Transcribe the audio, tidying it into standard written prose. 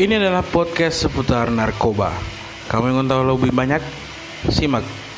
Ini adalah podcast seputar narkoba. Kamu ingin tahu lebih banyak? Simak.